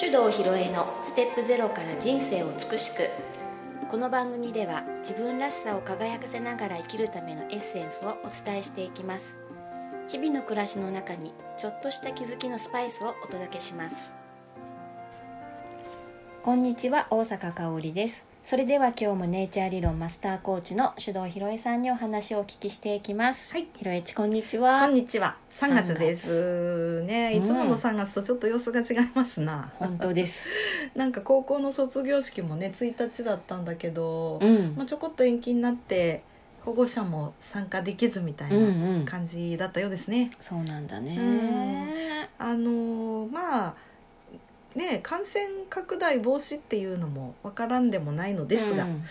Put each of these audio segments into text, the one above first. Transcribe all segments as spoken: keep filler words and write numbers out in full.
手動ひろえのステップゼロから人生を美しく。この番組では自分らしさを輝かせながら生きるためのエッセンスをお伝えしていきます。日々の暮らしの中にちょっとした気づきのスパイスをお届けします。こんにちは、大阪香織です。それでは今日もネイチャー理論マスターコーチの手動ひろえさんにお話をお聞きしていきます。はい、ひろえちこんにちは。こんにちは。さんがつですね。いつものさんがつとちょっと様子が違いますな。うん、本当です。なんか高校の卒業式もねついたちだったんだけど、うんまあ、ちょこっと延期になって保護者も参加できずみたいな感じだったようですね。うんうん、そうなんだね。うんあのまあね、感染拡大防止っていうのもわからんでもないのですが、うん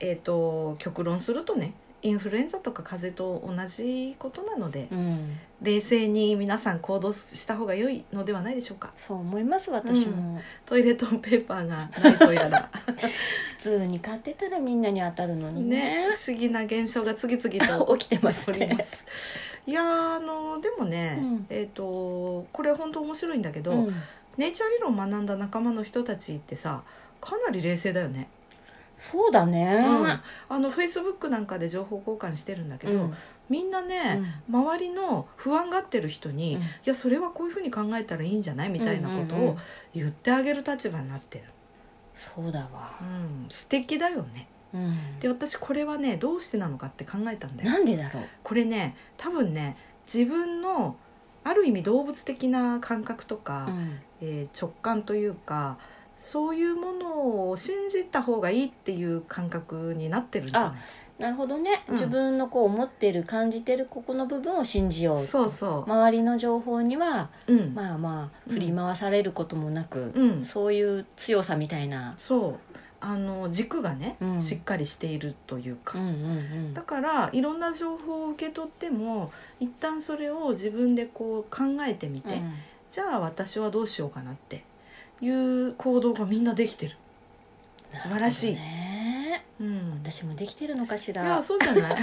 えー、と極論するとねインフルエンザとか風邪と同じことなので、うん、冷静に皆さん行動した方が良いのではないでしょうか。そう思います。私も、うん、トイレットペーパーがないとやら普通に買ってたらみんなに当たるのに ね, ね不思議な現象が次々と起きてますね。いやあのでもね、うんえー、とこれ本当面白いんだけど、うんネイチャー理論を学んだ仲間の人たちってさかなり冷静だよね。そうだね、うん、あのフェイスブックなんかで情報交換してるんだけど、うん、みんなね、うん、周りの不安がってる人に、うん、いやそれはこういうふうに考えたらいいんじゃないみたいなことを言ってあげる立場になってる。うんうんうん、そうだわ、うん、素敵だよね。うん、で私これはねどうしてなのかって考えたんだよ。なんでだろう。これね多分ね自分のある意味動物的な感覚とか、うんえー、直感というかそういうものを信じた方がいいっていう感覚になってるんじゃない？あ、なるほどね、うん、自分のこう思ってる感じてるここの部分を信じよう。そうそう周りの情報には、うん、まあまあ振り回されることもなく、うん、そういう強さみたいなそうあの軸がね、うん、しっかりしているというか、うんうんうん、だからいろんな情報を受け取っても一旦それを自分でこう考えてみて、うん、じゃあ私はどうしようかなっていう行動がみんなできてる。素晴らしい、ねうん、私もできてるのかしら。いやそうじゃない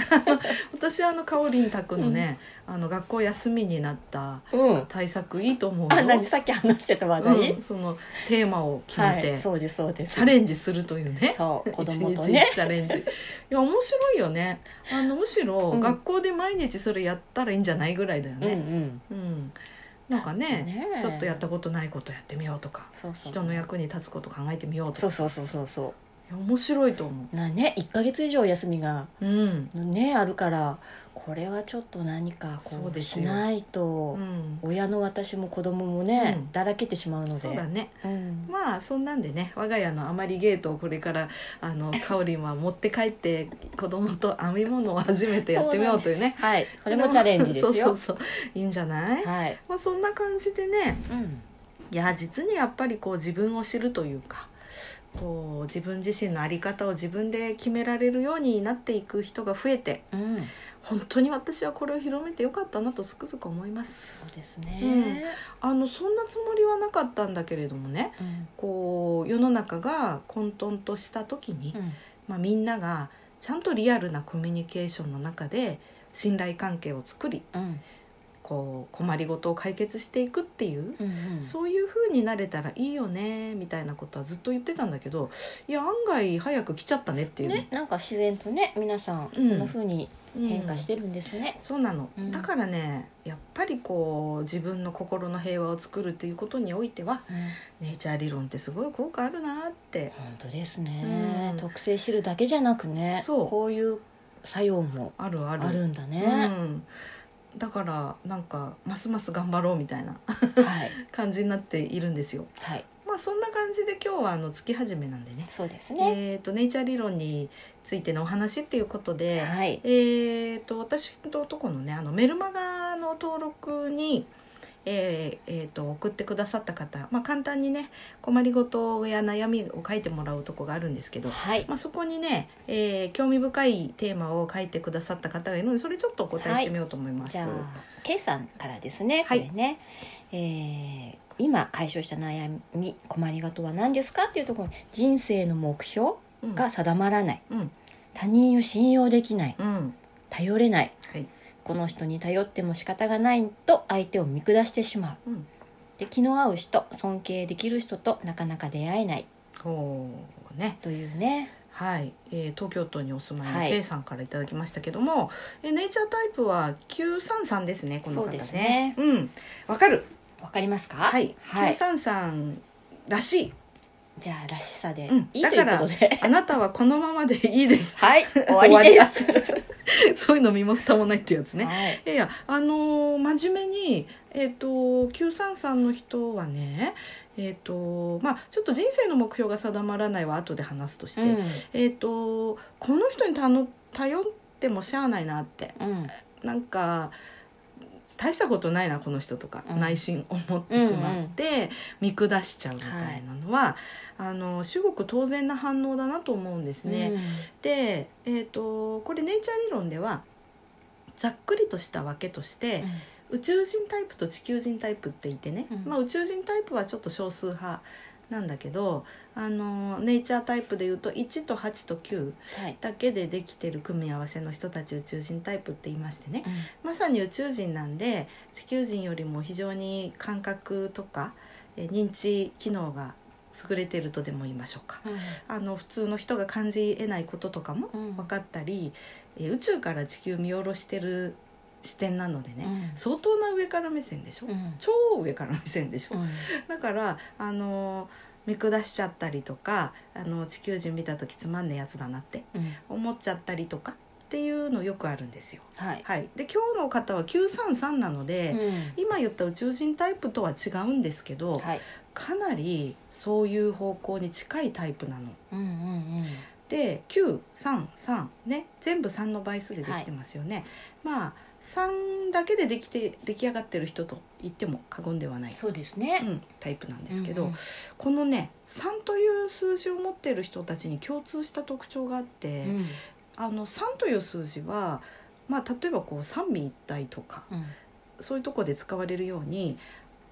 私あのかおりんたくのね、うん、あの学校休みになった対策、うん、いいと思うよ。あ何さっき話してた話題、うん、そのテーマを決めて、はい、そうですそうですチャレンジするというねそう子供とね一日チャレンジいや面白いよね。あのむしろ学校で毎日それやったらいいんじゃないぐらいだよね。うん、うんうんなんか ね, ねちょっとやったことないことやってみようとかそうそう人の役に立つこと考えてみようとかそうそうそうそうそう面白いと思うな、ね、いっかげつ以上休みが、うんね、あるからこれはちょっと何かこうしないと、うん、親の私も子供もね、うん、だらけてしまうのでそうだね、うん、まあそんなんでね我が家の余りゲートをこれからあのかおりんは持って帰って子供と編み物を初めてやってみようというねう、はい、これもチャレンジですよそうそうそういいんじゃない、はいまあ、そんな感じでね、うん、いや実にやっぱりこう自分を知るというかこう自分自身の在り方を自分で決められるようになっていく人が増えて、うん、本当に私はこれを広めてよかったなとつくづく思います。そうですね、うん、あのそんなつもりはなかったんだけれどもね、うん、こう世の中が混沌とした時に、うんまあ、みんながちゃんとリアルなコミュニケーションの中で信頼関係を作り、うんこう困りごとを解決していくっていう、うんうん、そういう風になれたらいいよねみたいなことはずっと言ってたんだけどいや案外早く来ちゃったねっていうねなんか自然とね皆さんそんな風に変化してるんですね、うんうん、そうなの、うん、だからねやっぱりこう自分の心の平和を作るっていうことにおいては、うん、ネイチャー理論ってすごい効果あるなって本当ですね、うん、特性知るだけじゃなくねそうこういう作用もあるあるあるんだね、うんだからなんかますます頑張ろうみたいな、はい、感じになっているんですよ。はいまあ、そんな感じで今日はあの月始めなんでねそうですね、えー、とネイチャー理論についてのお話っていうことで、はいえー、と私のとこのねあのメルマガの登録にえーえー、と送ってくださった方、まあ、簡単にね困りごとや悩みを書いてもらうとこがあるんですけど、はいまあ、そこにね、えー、興味深いテーマを書いてくださった方がいるのでそれちょっとお答えしてみようと思います。はい、じゃあ K さんからですね、はい、これね、えー、今解消した悩み困りごとは何ですかっていうところに人生の目標が定まらない、うん、他人を信用できない、うん、頼れない、はいこの人に頼っても仕方がないと相手を見下してしまう、うん、で気の合う人、尊敬できる人となかなか出会えない、ね、というね、はい、えー、東京都にお住まいの K さんからいただきましたけども、はい、えネイチャータイプはきゅうさんさんですね、この方ね。そうですね、うん、わかる、わかりますか、はい、はい、きゅうさんさんらしい、じゃあらしさで、うん、いいということで、だからあなたはこのままでいいですはい終わりですそういうの身も蓋もないってやつね、はい、いやあのー、真面目に、えー、ときゅうさんさんの人はね、えーとまあ、ちょっと人生の目標が定まらないは後で話すとして、うん、えー、とこの人にたの頼ってもしゃあないなって、うん、なんか大したことないなこの人とか、うん、内心思ってしまって見下しちゃうみたいなのは、うんうん、あの至極当然な反応だなと思うんですね、うん、で、えーと、これネイチャー理論ではざっくりとしたわけとして、うん、宇宙人タイプと地球人タイプっていてね、うんまあ、宇宙人タイプはちょっと少数派なんだけど、あのネイチャータイプでいうといちとはちときゅうだけでできてる組み合わせの人たち、はい、宇宙人タイプって言いましてね、うん、まさに宇宙人なんで地球人よりも非常に感覚とかえ認知機能が優れてるとでも言いましょうか、うん、あの普通の人が感じ得ないこととかも分かったり、うん、え宇宙から地球見下ろしてる視点なのでね、うん、相当な上から目線でしょ、うん、超上から目線でしょ、うん、だからあの見下しちゃったりとか、あの地球人見た時つまんねえやつだなって思っちゃったりとかっていうのよくあるんですよ、はいはい、で今日の方はきゅうさんさんなので、うん、今言った宇宙人タイプとは違うんですけど、はい、かなりそういう方向に近いタイプなの、うんうんうん、できゅうさんさんね、全部さんの倍数でできてますよね、はい、まあさんだけでできて出来上がってる人と言っても過言ではない、そうですね、うん、タイプなんですけど、うんうん、このねさんという数字を持っている人たちに共通した特徴があって、うん、あのさんという数字は、まあ、例えばこう三位一体とか、うん、そういうとこで使われるように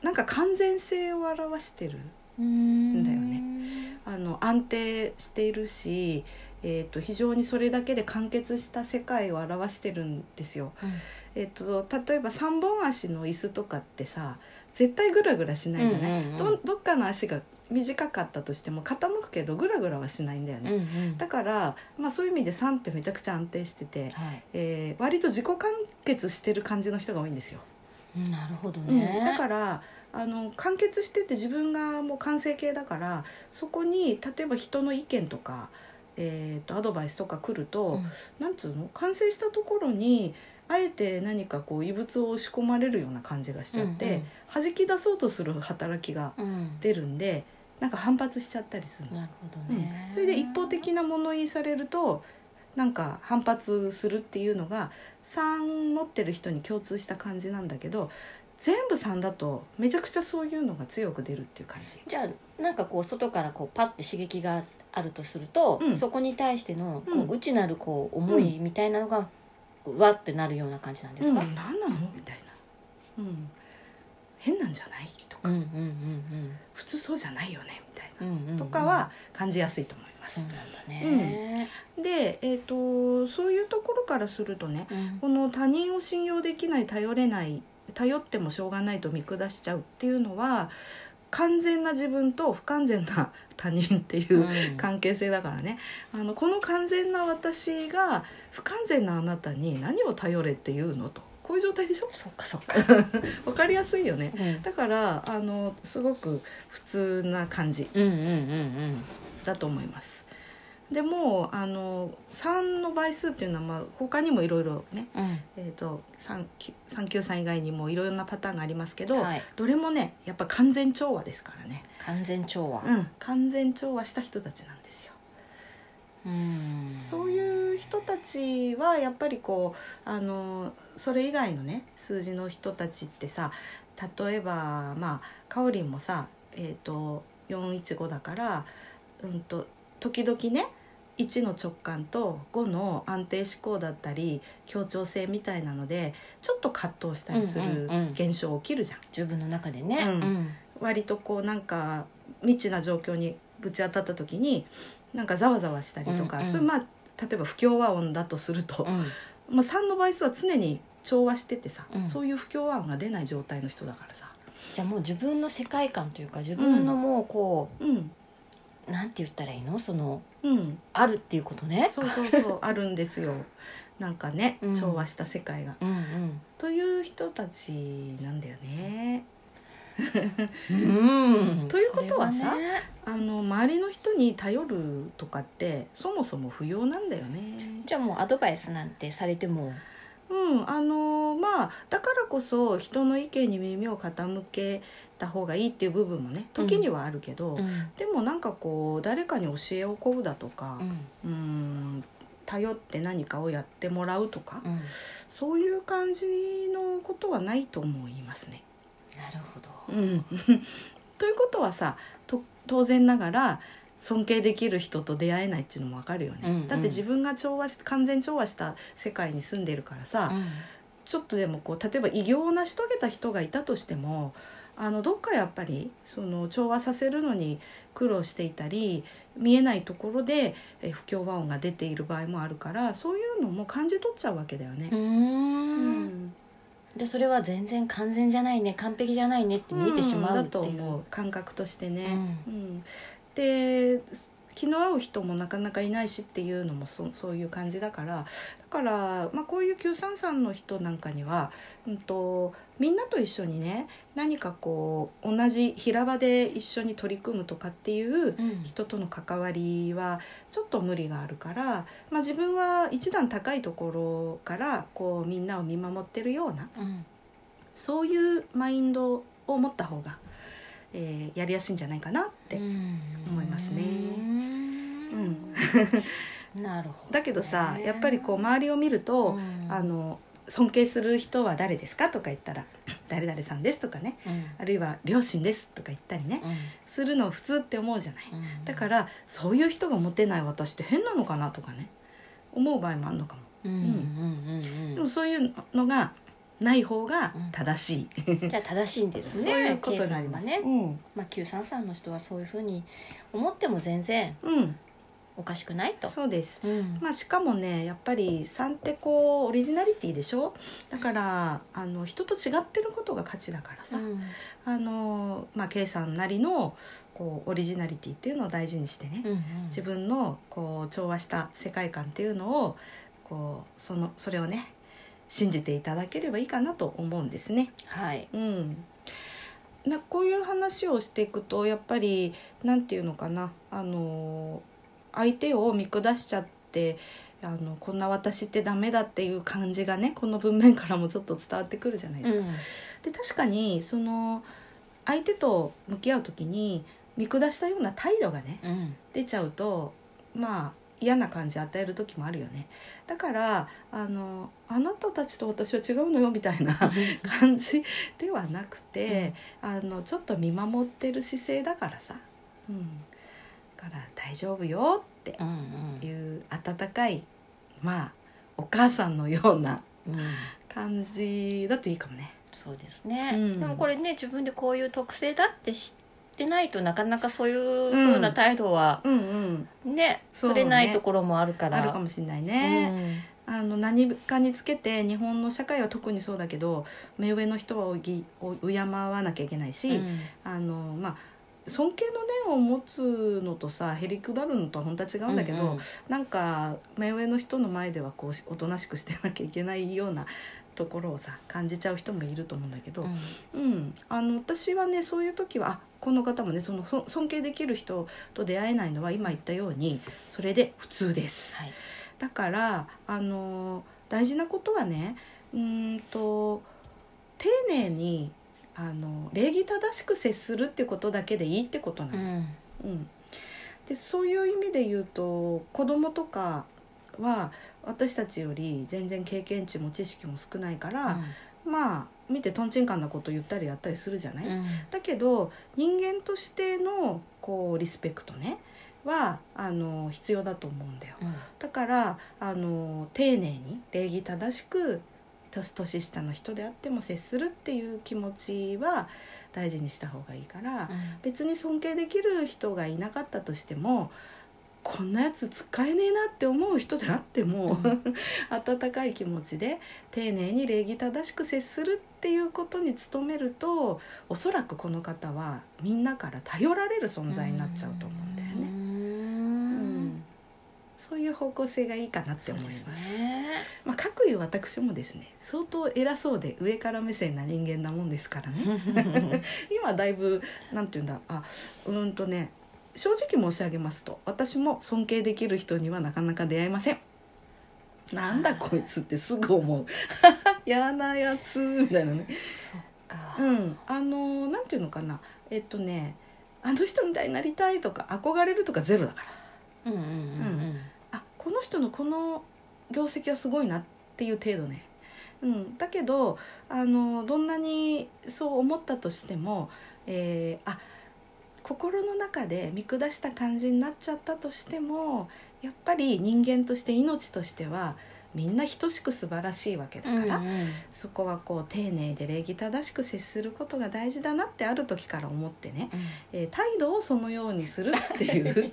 なんか完全性を表してるんだよね。あの安定しているし、えー、と非常にそれだけで完結した世界を表してるんですよ、うん、えー、と例えばさんぼん足の椅子とかってさ絶対グラグラしないじゃない、うんうんうん、ど, どっかの足が短かったとしても傾くけどグラグラはしないんだよね、うんうん、だから、まあ、そういう意味でさんってめちゃくちゃ安定してて、はい、えー、割と自己完結してる感じの人が多いんですよ。なるほどね、うん、だからあの完結してて自分がもう完成形だから、そこに例えば人の意見とかえー、とアドバイスとか来ると、うん、なんつうの完成したところにあえて何かこう異物を押し込まれるような感じがしちゃって、うんうん、弾き出そうとする働きが出るんで、うん、なんか反発しちゃったりするの。なるほどね、うん、それで一方的なもの言いされるとなんか反発するっていうのがさん持ってる人に共通した感じなんだけど、全部さんだとめちゃくちゃそういうのが強く出るっていう感じ。じゃあなんかこう外からこうパッて刺激があるとすると、うん、そこに対してのこう、うん、内なるこう思いみたいなのが、うん、わってなるような感じなんですか、うん、何なのみたいな、うん、変なんじゃないとか、うんうんうんうん、普通そうじゃないよねみたいな、うんうんうん、とかは感じやすいと思います。そうなんだね、うん、で、えーと、そういうところからするとね、うん、この他人を信用できない、頼れない、頼ってもしょうがないと見下しちゃうっていうのは完全な自分と不完全な他人っていう関係性だからね、うん、あのこの完全な私が不完全なあなたに何を頼れっていうのと、こういう状態でしょ。そっかそっかわかりやすいよね、うん、だからあのすごく普通な感じだと思います、うんうんうんうん、でもあのさんの倍数っていうのは、まあ、他にもいろいろね、うん、えー、とさんきゅうさん以外にもいろいろなパターンがありますけど、はい、どれもねやっぱ完全調和ですからね。完全調和、うん、完全調和した人たちなんですよ。うーん、そういう人たちはやっぱりこうあのそれ以外のね数字の人たちってさ、例えばまあかおりんもさ、えー、とよんいちごだから、うん、と時々ねいちの直感とごの安定思考だったり協調性みたいなのでちょっと葛藤したりする現象起きるじゃん、うんうんうん、自分の中でね、うんうん、割とこうなんか未知な状況にぶち当たった時になんかざわざわしたりとか、うんうん、それまあ例えば不協和音だとすると、うんまあ、さんの倍数は常に調和しててさ、うん、そういう不協和音が出ない状態の人だからさ、じゃあもう自分の世界観というか自分のもうこう、うん、なんて言ったらいいのその、うん、あるっていうことね。そうそうそうあるんですよなんかね、うん、調和した世界が、うんうん、という人たちなんだよねうん、ということはさ、ね、あの周りの人に頼るとかってそもそも不要なんだよね。じゃあもうアドバイスなんてされても、うん、あのまあだからこそ人の意見に耳を傾けた方がいいっていう部分もね時にはあるけど、うん、でもなんかこう誰かに教えを請うだとか、うん、うーん頼って何かをやってもらうとか、うん、そういう感じのことはないと思いますね。なるほど、うん、ということはさと当然ながら尊敬できる人と出会えないっていうのも分かるよね、うんうん、だって自分が調和し完全調和した世界に住んでるからさ、うん、ちょっとでもこう例えば偉業を成し遂げた人がいたとしてもあのどっかやっぱりその調和させるのに苦労していたり見えないところで不協和音が出ている場合もあるからそういうのも感じ取っちゃうわけだよね。うーん、うん、でそれは全然完全じゃないね完璧じゃないねって見えてしまうっていう、うん、だと思う感覚としてね、うんうん、で気の合う人もなかなかいないしっていうのも そ, そういう感じだからだから、まあ、こういうきゅうさんさんの人なんかには、うん、とみんなと一緒にね何かこう同じ平場で一緒に取り組むとかっていう人との関わりはちょっと無理があるから、まあ、自分は一段高いところからこうみんなを見守ってるような、うん、そういうマインドを持った方が、えー、やりやすいんじゃないかなって思いますね。うんなるほどね。だけどさやっぱりこう周りを見ると、うん、あの尊敬する人は誰ですかとか言ったら誰々さんですとかね、うん、あるいは両親ですとか言ったりね、うん、するの普通って思うじゃない、うん、だからそういう人がモテない私って変なのかなとかね思う場合もあるのかも、うんうんうん、でもそういうのがない方が正しい、うん、じゃあ正しいんですねそういうことになります、ね、うん、まあ、きゅうさんさんの人はそういうふうに思っても全然、うんおかしくないと。そうです、うん、まあ、しかもねやっぱりさんってこうオリジナリティでしょ。だからあの人と違ってることが価値だからさ、うん、あのまあ K さんなりのこうオリジナリティっていうのを大事にしてね、うんうん、自分のこう調和した世界観っていうのをこう そのそれをね信じていただければいいかなと思うんですね。はい、うん、なこういう話をしていくとやっぱりなんていうのかなあの相手を見下しちゃってあのこんな私ってダメだっていう感じがねこの文面からもちょっと伝わってくるじゃないですか、うん、で確かにその相手と向き合う時に見下したような態度がね、うん、出ちゃうとまあ嫌な感じ与える時もあるよね。だからあのあなたたちと私は違うのよみたいな感じではなくて、うん、あのちょっと見守ってる姿勢だからさ、うん、から大丈夫よっていう温かい、うんうん、まあお母さんのような感じだといいかもね。そうですね、うん、でもこれね自分でこういう特性だって知ってないとなかなかそういう風な態度は、うんうんうん、ね取れないところもあるから、ね、あるかもしれないね、うん、あの何かにつけて日本の社会は特にそうだけど目上の人はおぎお敬わなきゃいけないし、うん、あのまあ尊敬の念を持つのとさへりくだるのとは本当は違うんだけど、うんうん、なんか目上の人の前ではこうおとなしくしてなきゃいけないようなところをさ感じちゃう人もいると思うんだけど、うんうん、あの私はねそういう時はあこの方もねそのそ尊敬できる人と出会えないのは今言ったようにそれで普通です、はい、だからあの大事なことはねうーんと丁寧にあの礼儀正しく接するってことだけでいいってことなの、うんうん、でそういう意味で言うと子供とかは私たちより全然経験値も知識も少ないから、うん、まあ見てとんちんかんなこと言ったりやったりするじゃない、うん、だけど人間としてのこうリスペクトねはあの必要だと思うんだよ、うん、だからあの丁寧に礼儀正しく年下の人であっても接するっていう気持ちは大事にした方がいいから、うん、別に尊敬できる人がいなかったとしてもこんなやつ使えねえなって思う人であっても、うん、温かい気持ちで丁寧に礼儀正しく接するっていうことに努めると、おそらくこの方はみんなから頼られる存在になっちゃうと思うんだよね。うん、うん、そういう方向性がいいかなって思います。そうですね。まあ、かくいう私もですね、相当偉そうで上から目線な人間なもんですからね今だいぶなんていうんだあうんとね正直申し上げますと、私も尊敬できる人にはなかなか出会えません。なんだこいつってすぐ思う嫌なやつみたいなね。そっか、うん、あのなんていうのかな、えっとねあの人みたいになりたいとか憧れるとかゼロだから、うんうんうんうん、あこの人のこの業績はすごいなっていう程度ね、うん、だけどあのどんなにそう思ったとしても、えー、あ心の中で見下した感じになっちゃったとしても、やっぱり人間として命としてはみんな等しく素晴らしいわけだから、うんうん、そこはこう丁寧で礼儀正しく接することが大事だなってある時から思ってね、うんえー、態度をそのようにするっていう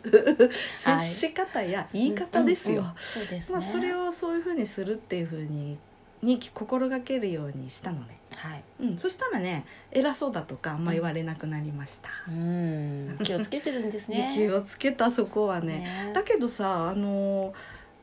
接し方や言い方ですよ。それをそういうふうにするっていうふうにに心がけるようにしたのね。はいうん、そしたらね偉そうだとかあんま言われなくなりました、うん、うん気をつけてるんですね気をつけたそこは ね, ねだけどさ、あの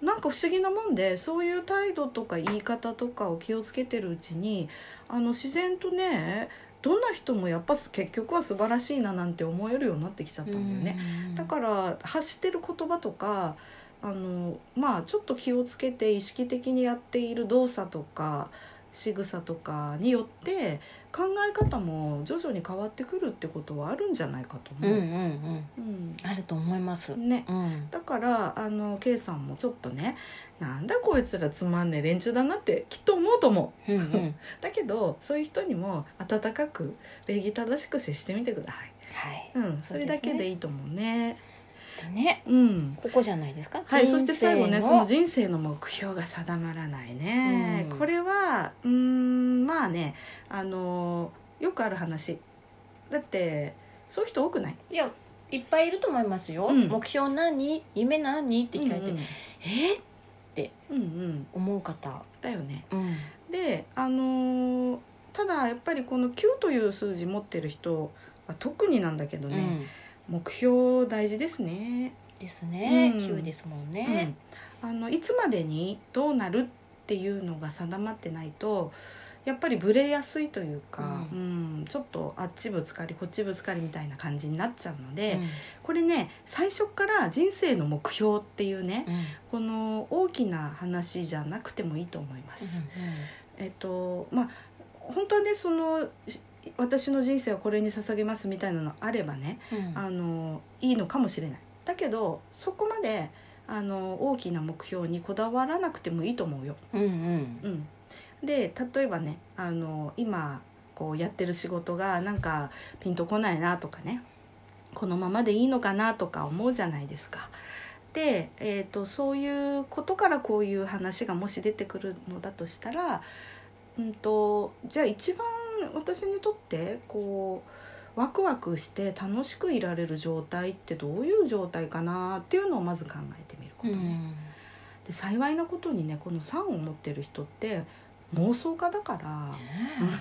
なんか不思議なもんでそういう態度とか言い方とかを気をつけてるうちにあの自然とねどんな人もやっぱ結局は素晴らしいななんて思えるようになってきちゃったんだよね、うん、だから発してる言葉とかあの、まあ、ちょっと気をつけて意識的にやっている動作とか仕草とかによって考え方も徐々に変わってくるってことはあるんじゃないかと思う。うんうんうんうん、あると思います。ね、うん、だからあの K さんもちょっとね、なんだこいつらつまんねえ連中だなってきっと思うと思う。うんうん、だけどそういう人にも温かく礼儀正しく接してみてください。はい。うん、それだけでいいと思うね。ねうん、ここじゃないですか、はい、そして最後ねその人生の目標が定まらないね、うん、これはうーんまあねあのよくある話だってそういう人多くない？いやいっぱいいると思いますよ、うん、目標何夢何って聞かれて、うんうん、えって思う方、うんうん、だよね、うん、であのただやっぱりこのきゅうという数字持ってる人は特になんだけどね、うん目標大事ですね。ですね、うん、きゅうですもんね、うん、あのいつまでにどうなるっていうのが定まってないとやっぱりブレやすいというか、うんうん、ちょっとあっちぶつかりこっちぶつかりみたいな感じになっちゃうので、うん、これね最初から人生の目標っていうね、うん、この大きな話じゃなくてもいいと思います、うんうん、えっとまあ本当はねその私の人生はこれに捧げますみたいなのあればね、うん、あのいいのかもしれない。だけどそこまであの大きな目標にこだわらなくてもいいと思うよ、うんうんうん、で例えばねあの今こうやってる仕事がなんかピンとこないなとかねこのままでいいのかなとか思うじゃないですか。で、えーと、そういうことからこういう話がもし出てくるのだとしたら、うんと、じゃあ一番私にとってこうワクワクして楽しくいられる状態ってどういう状態かなっていうのをまず考えてみることね、うん、で幸いなことにねこのさんを持ってる人って妄想家だから、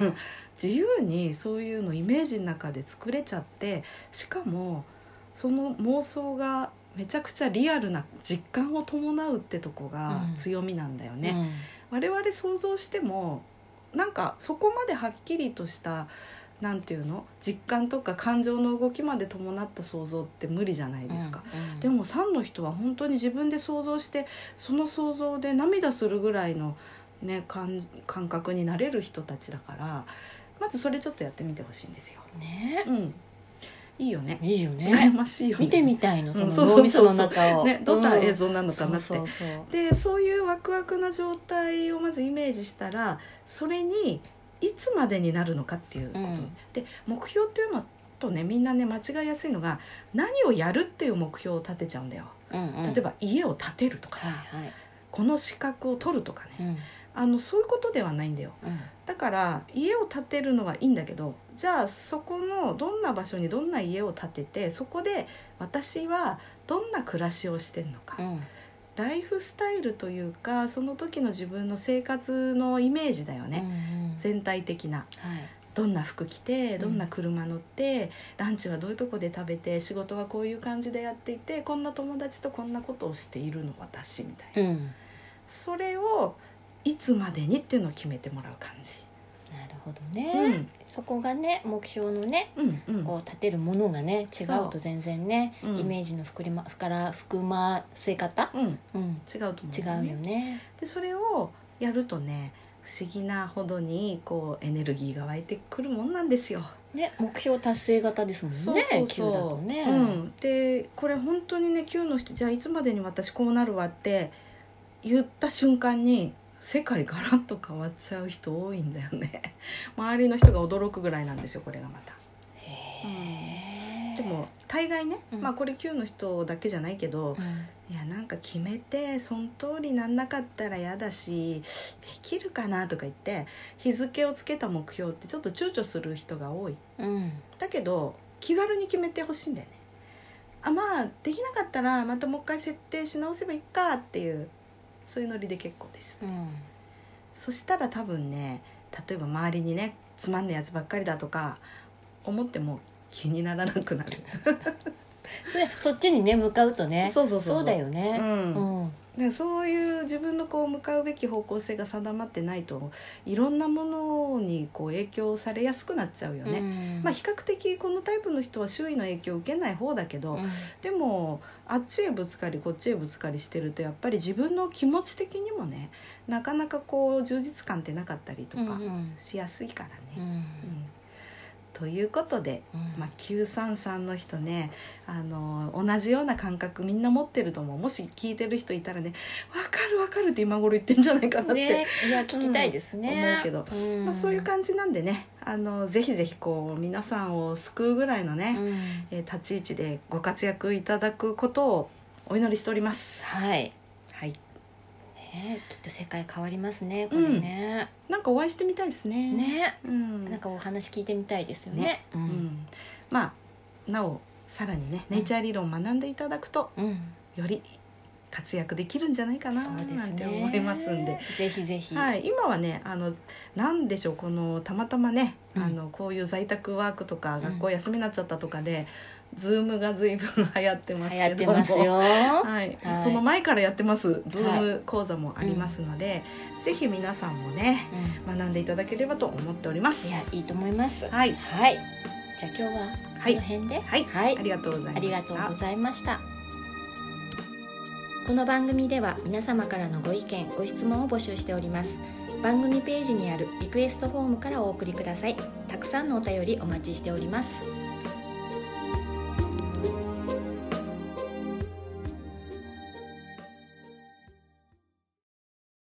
ね、自由にそういうのイメージの中で作れちゃって、しかもその妄想がめちゃくちゃリアルな実感を伴うってとこが強みなんだよね、うんうん、我々想像してもなんかそこまではっきりとしたなんていうの実感とか感情の動きまで伴った想像って無理じゃないですか、うんうん、でもさんの人は本当に自分で想像してその想像で涙するぐらいの、ね、感、感覚になれる人たちだから、まずそれちょっとやってみてほしいんですよ、ねうん、いいよねいいよね羨ましいよね見てみたいのその脳みその中をどんな映像なのかなって、うん、そうそうそうでそういうワクワクな状態をまずイメージしたら、それにいつまでになるのかっていうこと、うん、で目標っていうのとねみんなね間違いやすいのが何をやるっていう目標を立てちゃうんだよ、うんうん、例えば家を建てるとかさ、はいはい、この資格を取るとかね、うん、あのそういうことではないんだよ、うん、だから家を建てるのはいいんだけど、じゃあそこのどんな場所にどんな家を建てて、そこで私はどんな暮らしをしてんのか、うん、ライフスタイルというかその時の自分の生活のイメージだよね、うんうん、全体的な、はい、どんな服着てどんな車乗って、うん、ランチはどういうとこで食べて仕事はこういう感じでやっていて、こんな友達とこんなことをしているの私みたいな、うん、それをいつまでにっていうのを決めてもらう感じ。なるほどね、うん、そこがね目標のね、うんうん、こう立てるものがね違うと全然ね、うん、イメージの膨ら含ませ方、うんうん、違うと思うよね。違うよね。でそれをやるとね不思議なほどにこうエネルギーが湧いてくるもんなんですよ、ね、目標達成型ですもんね。そうそうそう、きゅうだとね、うん、でこれ本当にねきゅうの人じゃあいつまでに私こうなるわって言った瞬間に世界ガラッと変わっちゃう人多いんだよね周りの人が驚くぐらいなんですよこれがまた。へ、うん、でも大概ね、うん、まあこれきゅうの人だけじゃないけど、うん、いやなんか決めてその通りなんなかったらやだしできるかなとか言って日付をつけた目標ってちょっと躊躇する人が多い、うん、だけど気軽に決めてほしいんだよね。あ、まあできなかったらまたもう一回設定し直せばいいかっていうそういうノリで結構です、うん、そしたら多分ね例えば周りにねつまんないやつばっかりだとか思っても気にならなくなるそっちにね向かうとね、そうそうそうそう、そうだよね、うんうん、でそういう自分のこう向かうべき方向性が定まってないといろんなものにこう影響されやすくなっちゃうよね、うん、まあ比較的このタイプの人は周囲の影響を受けない方だけど、うん、でもあっちへぶつかりこっちへぶつかりしてるとやっぱり自分の気持ち的にもねなかなかこう充実感ってなかったりとかしやすいからね、うんうんうん、ということで、まあ、きゅうさんさんの人ね、あの同じような感覚みんな持ってると思う。もし聞いてる人いたらね分かる分かるって今頃言ってんじゃないかなって、ね、いや聞きたいですね、うん、思うけど、うん、まあ、そういう感じなんでね、あのぜひぜひこう皆さんを救うぐらいのね、うん、えー、立ち位置でご活躍いただくことをお祈りしております。はい、はい、ね、きっと世界変わりますねこれね、うん、なんかお会いしてみたいですね、ね、うん、なんかお話聞いてみたいですよね、ね、うんうん、まあなおさらにねネイチャー理論を学んでいただくと、うん、より活躍できるんじゃないかな、ね、なんて思いますんでぜひぜひ、はい、今はねあのなんでしょうこのたまたまね、うん、あのこういう在宅ワークとか学校休みになっちゃったとかで、うん、ズームが随分流行ってますけども、流行ってますよ、はいはい、その前からやってますズーム講座もありますので、はい、うん、ぜひ皆さんもね、うん、学んでいただければと思っております。いやいいと思います、はいはい、じゃあ今日はこの辺で、はいはいはい、ありがとうございました。ありがとうございました。この番組では皆様からのご意見ご質問を募集しております。番組ページにあるリクエストフォームからお送りください。たくさんのお便りお待ちしております。